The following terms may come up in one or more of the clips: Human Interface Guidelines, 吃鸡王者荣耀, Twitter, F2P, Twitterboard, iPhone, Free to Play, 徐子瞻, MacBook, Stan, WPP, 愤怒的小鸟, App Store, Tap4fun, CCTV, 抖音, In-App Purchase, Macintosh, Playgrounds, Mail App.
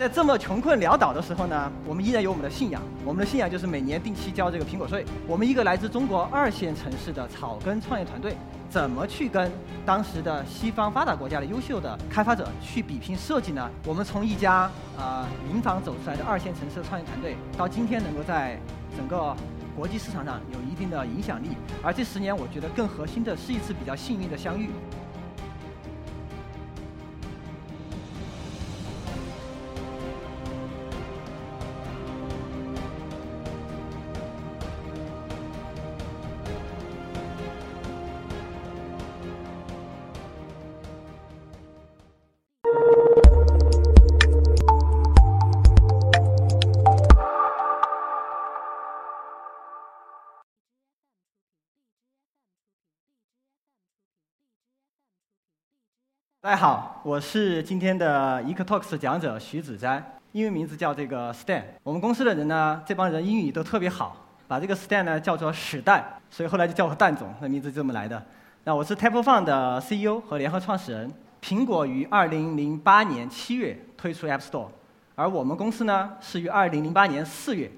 在这么穷困潦倒的时候呢，我们依然有我们的信仰。我们的信仰就是每年定期交这个苹果税。我们一个来自中国2线城市的草根创业团队，怎么去跟当时的西方发达国家的优秀的开发者去比拼设计呢？我们从一家民房走出来的2线城市的创业团队，到今天能够在整个国际市场上有一定的影响力。而这10年，我觉得更核心的是一次比较幸运的相遇。 大家好，我是今天的 EcoTalks 讲者徐子瞻，英文名字叫这个 Stan。我们公司的人呢，这帮人英语都特别好，把这个 Stan 呢叫做史蛋，所以后来就叫我蛋总，那名字就这么来的。那我是 Tap4fun 的 CEO 和联合创始人。苹果于2008年7月推出 App Store， 而我们公司呢是于2008年4月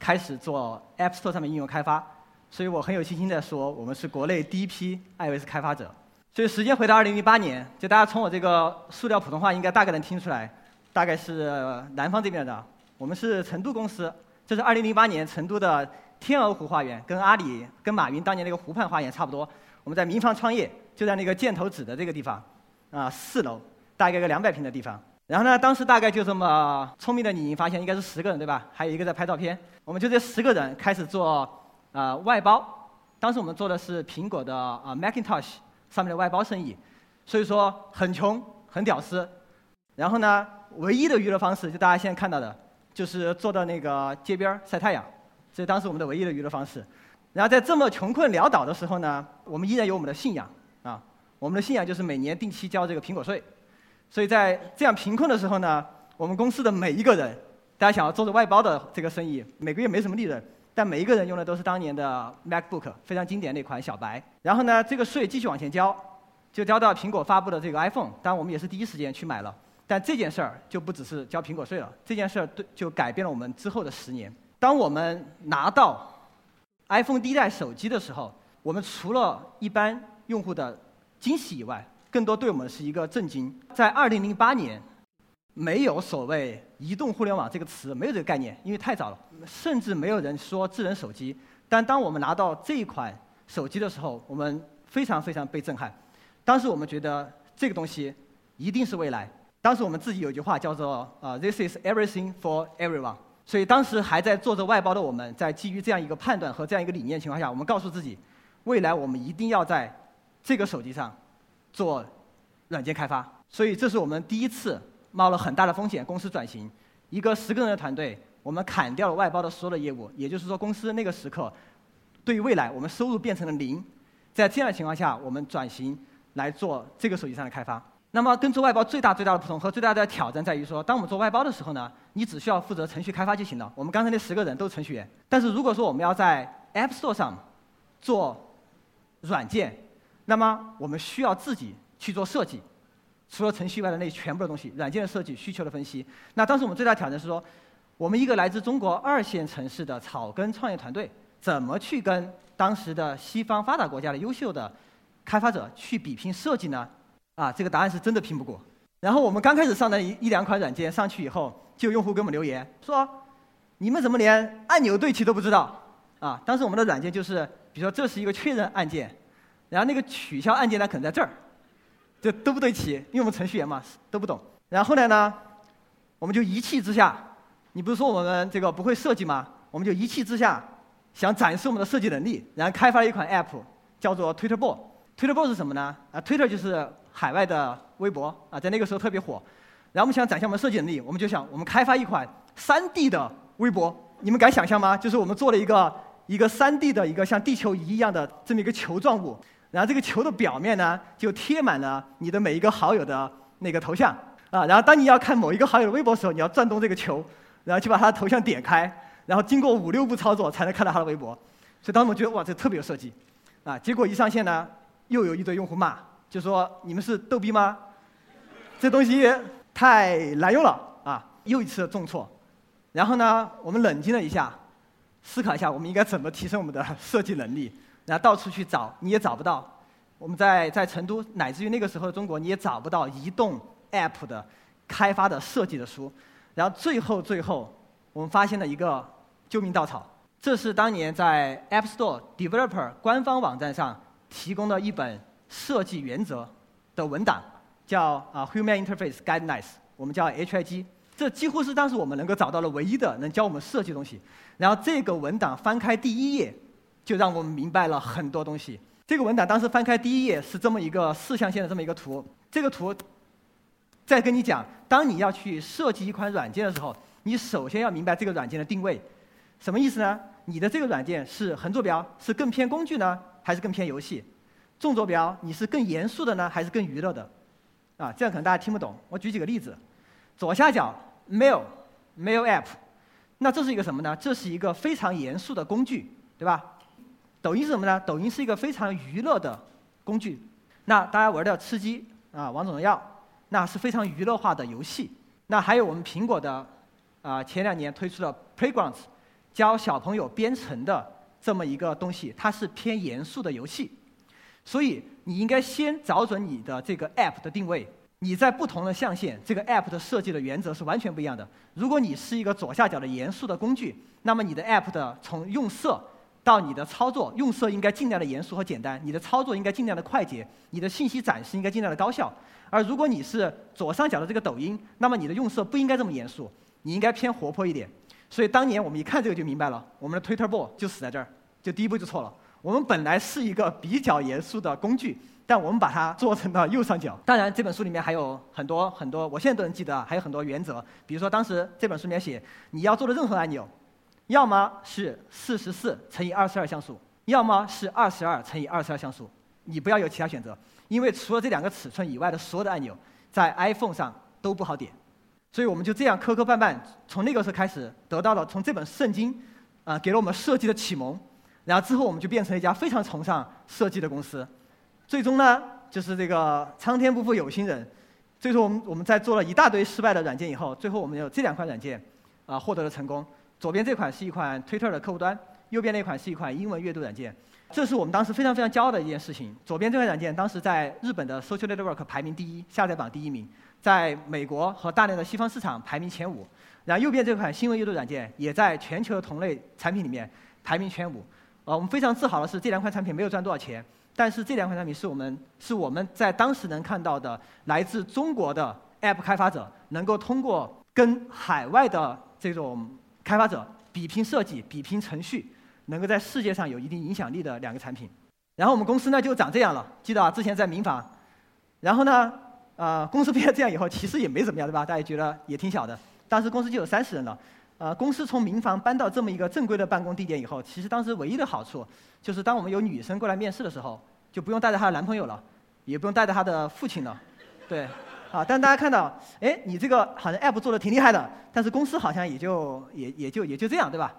开始做 App Store 上面应用开发，所以我很有信心的说，我们是国内第一批 iOS 开发者。 所以时间回到2008年，就大家从我这个塑料普通话应该大概能听出来，大概是南方这边的。我们是成都公司，这是2008年成都的天鹅湖花园，跟阿里、跟马云当年那个湖畔花园差不多。我们在民房创业，就在那个箭头指的这个地方，4楼，大概一个200平的地方。然后呢，当时大概就这么聪明的你发现应该是10个人对吧？还有一个在拍照片。我们就这10个人开始做外包，当时我们做的是苹果的Macintosh。 上面的外包生意，所以说很穷很屌丝，然后呢，唯一的娱乐方式就大家现在看到的，就是坐到那个街边晒太阳，这是当时我们的唯一的娱乐方式。然后在这么穷困潦倒的时候呢，我们依然有我们的信仰啊，我们的信仰就是每年定期交这个苹果税。所以在这样贫困的时候呢，我们公司的每一个人，大家想要做着外包的这个生意，每个月没什么利润。 但每一个人用的都是当年的 MacBook， 非常经典那款小白。然后呢，这个税继续往前交，就交到苹果发布的这个 iPhone。当然，我们也是第一时间去买了。但这件事儿就不只是交苹果税了，这件事儿就改变了我们之后的10年。当我们拿到 iPhone 第一代手机的时候，我们除了一般用户的惊喜以外，更多对我们是一个震惊。在2008年，没有所谓。 移动互联网这个词没有这个概念，因为太早了，甚至没有人说智能手机。但当我们拿到这一款手机的时候，我们非常非常被震撼。当时我们觉得这个东西一定是未来。当时我们自己有句话叫做“This is everything for everyone”。所以当时还在做着外包的我们，在基于这样一个判断和这样一个理念情况下，我们告诉自己，未来我们一定要在这个手机上做软件开发。所以这是我们第一次。 冒了很大的风险，公司转型，一个10个人的团队，我们砍掉了外包的所有的业务，也就是说，公司那个时刻，对于未来，我们收入变成了0。在这样的情况下，我们转型来做这个手机上的开发。那么，跟做外包最大的不同和最大的挑战在于说，当我们做外包的时候呢，你只需要负责程序开发就行了。我们刚才那10个人都是程序员，但是如果说我们要在 App Store 上做软件，那么我们需要自己去做设计。 除了程序外的那全部的东西，软件的设计、需求的分析。那当时我们最大的挑战是说，我们一个来自中国2线城市的草根创业团队，怎么去跟当时的西方发达国家的优秀的开发者去比拼设计呢？这个答案是真的拼不过。然后我们刚开始上的1、2款软件上去以后，就有用户给我们留言说：“你们怎么连按钮对齐都不知道？”当时我们的软件就是，比如说这是一个确认按键，然后那个取消按键呢可能在这儿。 这都不对齐，因为我们程序员嘛都不懂。然后后来呢，我们就一气之下，你不是说我们这个不会设计吗？我们就一气之下想展示我们的设计能力，然后开发了一款 App， 叫做 Twitterboard。Twitterboard 是什么呢？Twitter 就是海外的微博在那个时候特别火。然后我们想展现我们设计能力，我们就想我们开发一款3D 的微博，你们敢想象吗？就是我们做了一个3D 的一个像地球仪一样的这么一个球状物。 然后这个球的表面呢，就贴满了你的每一个好友的那个头像然后当你要看某一个好友的微博的时候，你要转动这个球，然后去把他的头像点开，然后经过5、6步操作才能看到他的微博。所以当时我觉得哇，这特别有设计结果一上线呢，又有一堆用户骂，就说你们是逗逼吗？这东西太难用了又一次的重挫。然后呢，我们冷静了一下，思考一下我们应该怎么提升我们的设计能力。然后到处去找，你也找不到。我们在成都，乃至于那个时候的中国，你也找不到移动 App 的开发的设计的书。然后最后，我们发现了一个救命稻草。这是当年在 App Store Developer 官方网站上提供的一本设计原则的文档，叫Human Interface Guidelines， 我们叫 HIG。这几乎是当时我们能够找到了唯一的能教我们设计的东西。然后这个文档翻开第一页，就让我们明白了很多东西。这个文档当时翻开第一页是这么一个四象限的这么一个图。这个图再跟你讲，当你要去设计一款软件的时候，你首先要明白这个软件的定位。什么意思呢？你的这个软件是横坐标，是更偏工具呢，还是更偏游戏？纵坐标，你是更严肃的呢，还是更娱乐的？这样可能大家听不懂。我举几个例子。左下角 Mail App， 那这是一个什么呢？这是一个非常严肃的工具，对吧？抖音是什么呢？抖音是一个非常娱乐的工具。那大家玩的吃鸡王者荣耀，那是非常娱乐化的游戏。那还有我们苹果的前2年推出的 Playgrounds， 教小朋友编程的这么一个东西，它是偏严肃的游戏。所以你应该先找准你的这个 App 的定位。你在不同的象限，这个 App 的设计的原则是完全不一样的。如果你是一个左下角的严肃的工具，那么你的 App 的从用色到你的操作，用色应该尽量的严肃和简单，你的操作应该尽量的快捷，你的信息展示应该尽量的高效。而如果你是左上角的这个抖音，那么你的用色不应该这么严肃，你应该偏活泼一点。所以当年我们一看这个就明白了，我们的 Twitterboard 就死在这儿，就第一步就错了。我们本来是一个比较严肃的工具，但我们把它做成了右上角。当然这本书里面还有很多我现在都能记得，还有很多原则。比如说当时这本书里面写，你要做的任何按钮，要么是44乘以22像素，要么是22乘以22像素，你不要有其他选择。因为除了这2个尺寸以外的所有的按钮在 iPhone 上都不好点。所以我们就这样磕磕绊绊，从那个时候开始得到了从这本圣经给了我们设计的启蒙。然后之后我们就变成了一家非常崇尚设计的公司。最终呢，就是这个苍天不负有心人，最终我们在做了一大堆失败的软件以后，最后我们有这2款软件获得了成功。左边这款是一款 Twitter 的客户端，右边那款是一款英文阅读软件。这是我们当时非常非常骄傲的一件事情。左边这款软件当时在日本的 Social Network 排名第一，下载榜第1名，在美国和大量的西方市场排名前5。然后右边这款新闻阅读软件也在全球同类产品里面排名前5。我们非常自豪的是，这2款产品没有赚多少钱，但是这2款产品是我们在当时能看到的来自中国的 App 开发者能够通过跟海外的这种开发者比拼设计、比拼程序，能够在世界上有一定影响力的2个产品。然后我们公司呢就长这样了，记得之前在民房。然后呢，公司变成这样以后，其实也没怎么样，对吧？大家觉得也挺小的。当时公司就有30人了。公司从民房搬到这么一个正规的办公地点以后，其实当时唯一的好处就是，当我们有女生过来面试的时候，就不用带着她的男朋友了，也不用带着她的父亲了，对，但大家看到，你这个好像 App 做的挺厉害的，但是公司好像也就这样，对吧？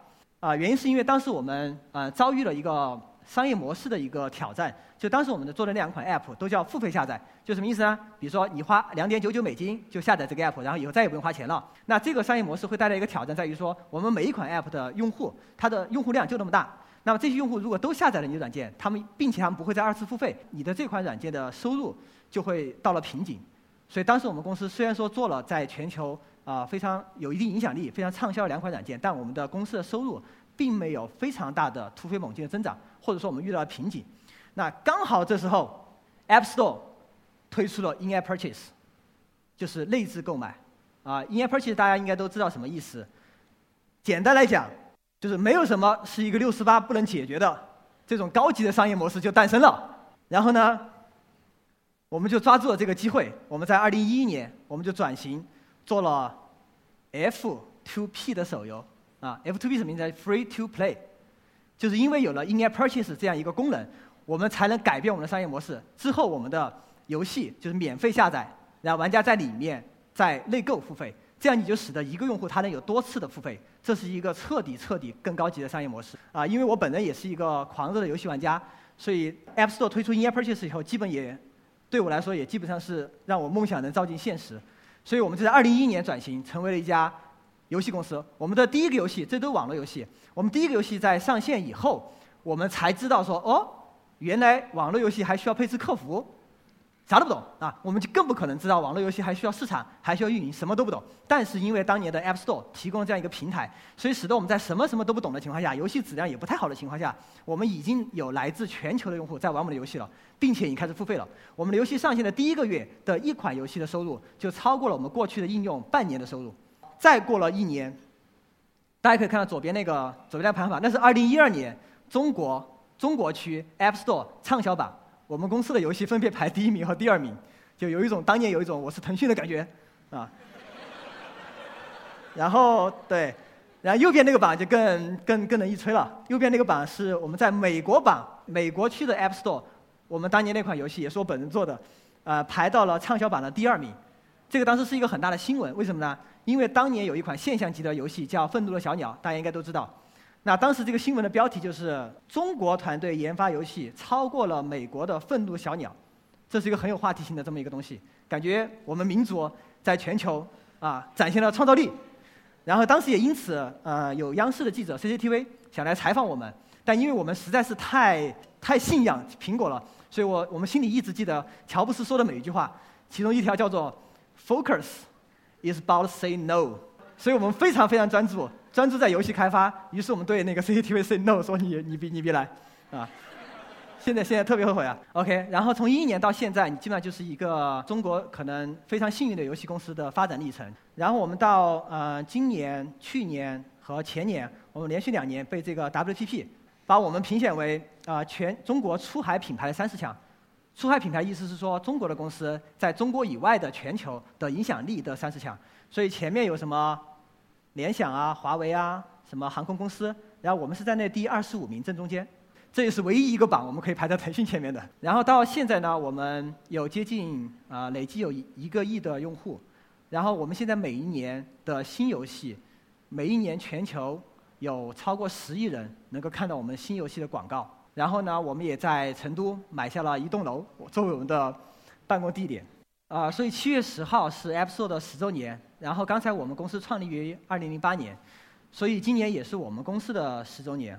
原因是因为当时我们遭遇了一个商业模式的一个挑战，就当时我们做的那2款 App 都叫付费下载，就什么意思呢？比如说你花$2.99就下载这个 App， 然后以后再也不用花钱了。那这个商业模式会带来一个挑战，在于说我们每一款 App 的用户，它的用户量就那么大。那么这些用户如果都下载了你的软件，并且他们不会再2次付费，你的这款软件的收入就会到了瓶颈。所以当时我们公司虽然说做了在全球非常有一定影响力、非常畅销的2款软件，但我们的公司的收入并没有非常大的突飞猛进的增长，或者说我们遇到了瓶颈。那刚好这时候 App Store 推出了 In-App Purchase， 就是内置购买。In-App Purchase 大家应该都知道什么意思。简单来讲，就是没有什么是一个68不能解决的，这种高级的商业模式就诞生了。然后呢，我们就抓住了这个机会，我们在2011年我们就转型做了 F2P 的手游F2P 什么名字？ Free to Play。 就是因为有了 In-App Purchase 这样一个功能，我们才能改变我们的商业模式。之后我们的游戏就是免费下载，然后玩家在里面再内购付费，这样你就使得一个用户他能有多次的付费。这是一个彻底更高级的商业模式因为我本人也是一个狂热的游戏玩家，所以 App Store 推出 In-App Purchase 以后，对我来说也基本上是让我梦想能照进现实。所以我们就在2011年转型，成为了一家游戏公司。我们的第一个游戏，这都是网络游戏。我们第一个游戏在上线以后，我们才知道说，哦，原来网络游戏还需要配置客服，啥都不懂啊！我们就更不可能知道网络游戏还需要市场，还需要运营，什么都不懂。但是因为当年的 App Store 提供了这样一个平台，所以使得我们在什么都不懂的情况下，游戏质量也不太好的情况下，我们已经有来自全球的用户在玩我们的游戏了，并且已经开始付费了。我们的游戏上线的第一个月的一款游戏的收入，就超过了我们过去的应用半年的收入。再过了一年，大家可以看到左边那个排行榜，那是2012年中国区 App Store 畅销榜，我们公司的游戏分别排第1名和第2名，就当年有一种我是腾讯的感觉啊。然后右边那个榜就更能一吹了。右边那个榜是我们在美国区的 App Store， 我们当年那款游戏也是我本人做的，排到了畅销榜的第2名。这个当时是一个很大的新闻，为什么呢？因为当年有一款现象级的游戏叫《愤怒的小鸟》，大家应该都知道。那当时这个新闻的标题就是“中国团队研发游戏超过了美国的愤怒小鸟”，这是一个很有话题性的这么一个东西。感觉我们民族在全球展现了创造力。然后当时也因此有央视的记者 CCTV 想来采访我们，但因为我们实在是太信仰苹果了，所以我们心里一直记得乔布斯说的每一句话，其中一条叫做 “Focus”。is about to say no， 所以我们非常专注在游戏开发。于是我们对那个 CCTV say no， 说你别来，啊！现在特别后悔啊。OK， 然后从2011年到现在，你基本上就是一个中国可能非常幸运的游戏公司的发展历程。然后我们到今年、去年和前年，我们连续2年被这个 WPP 把我们评选为全中国出海品牌的30强。出海品牌意思是说，中国的公司在中国以外的全球的影响力的30强，所以前面有什么联想啊、华为啊、什么航空公司，然后我们是在那第25名正中间，这也是唯一一个榜我们可以排在腾讯前面的。然后到现在呢，我们有接近累计有1个亿的用户，然后我们现在每一年的新游戏，每一年全球有超过10亿人能够看到我们新游戏的广告。然后呢，我们也在成都买下了一栋楼作为我们的办公地点，所以7月10号是 App Store 的10周年。然后刚才我们公司创立于2008年，所以今年也是我们公司的10周年。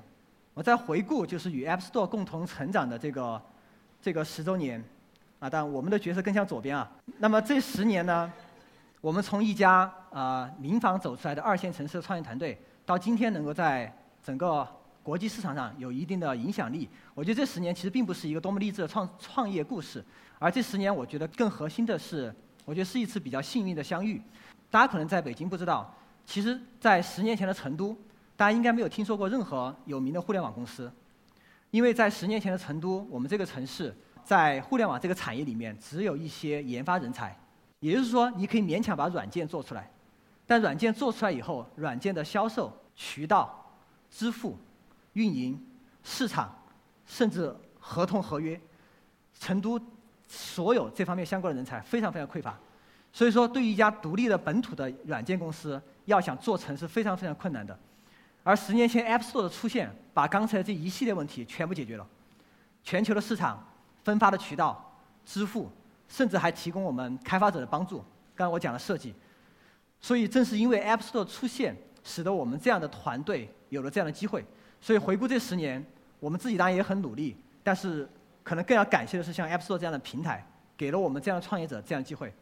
我在回顾就是与 App Store 共同成长的这个10周年，但我们的角色更像左边啊。那么这10年呢，我们从一家民房走出来的2线城市的创业团队，到今天能够在整个国际市场上有一定的影响力。我觉得这10年其实并不是一个多么励志的创业故事，而这10年我觉得更核心的是，我觉得是一次比较幸运的相遇。大家可能在北京不知道，其实在10年前的成都，大家应该没有听说过任何有名的互联网公司，因为在10年前的成都，我们这个城市在互联网这个产业里面只有一些研发人才，也就是说你可以勉强把软件做出来，但软件做出来以后，软件的销售渠道、支付、运营、市场，甚至合同合约，成都所有这方面相关的人才非常匮乏。所以说，对于一家独立的本土的软件公司，要想做成是非常困难的。而10年前 App Store 的出现，把刚才这一系列问题全部解决了。全球的市场、分发的渠道、支付，甚至还提供我们开发者的帮助。刚才我讲了设计，所以正是因为 App Store 出现，使得我们这样的团队有了这样的机会。所以回顾这10年，我们自己当然也很努力，但是可能更要感谢的是像 App Store 这样的平台，给了我们这样的创业者这样的机会，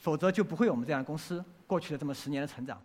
否则就不会有我们这样的公司过去的这么10年的成长。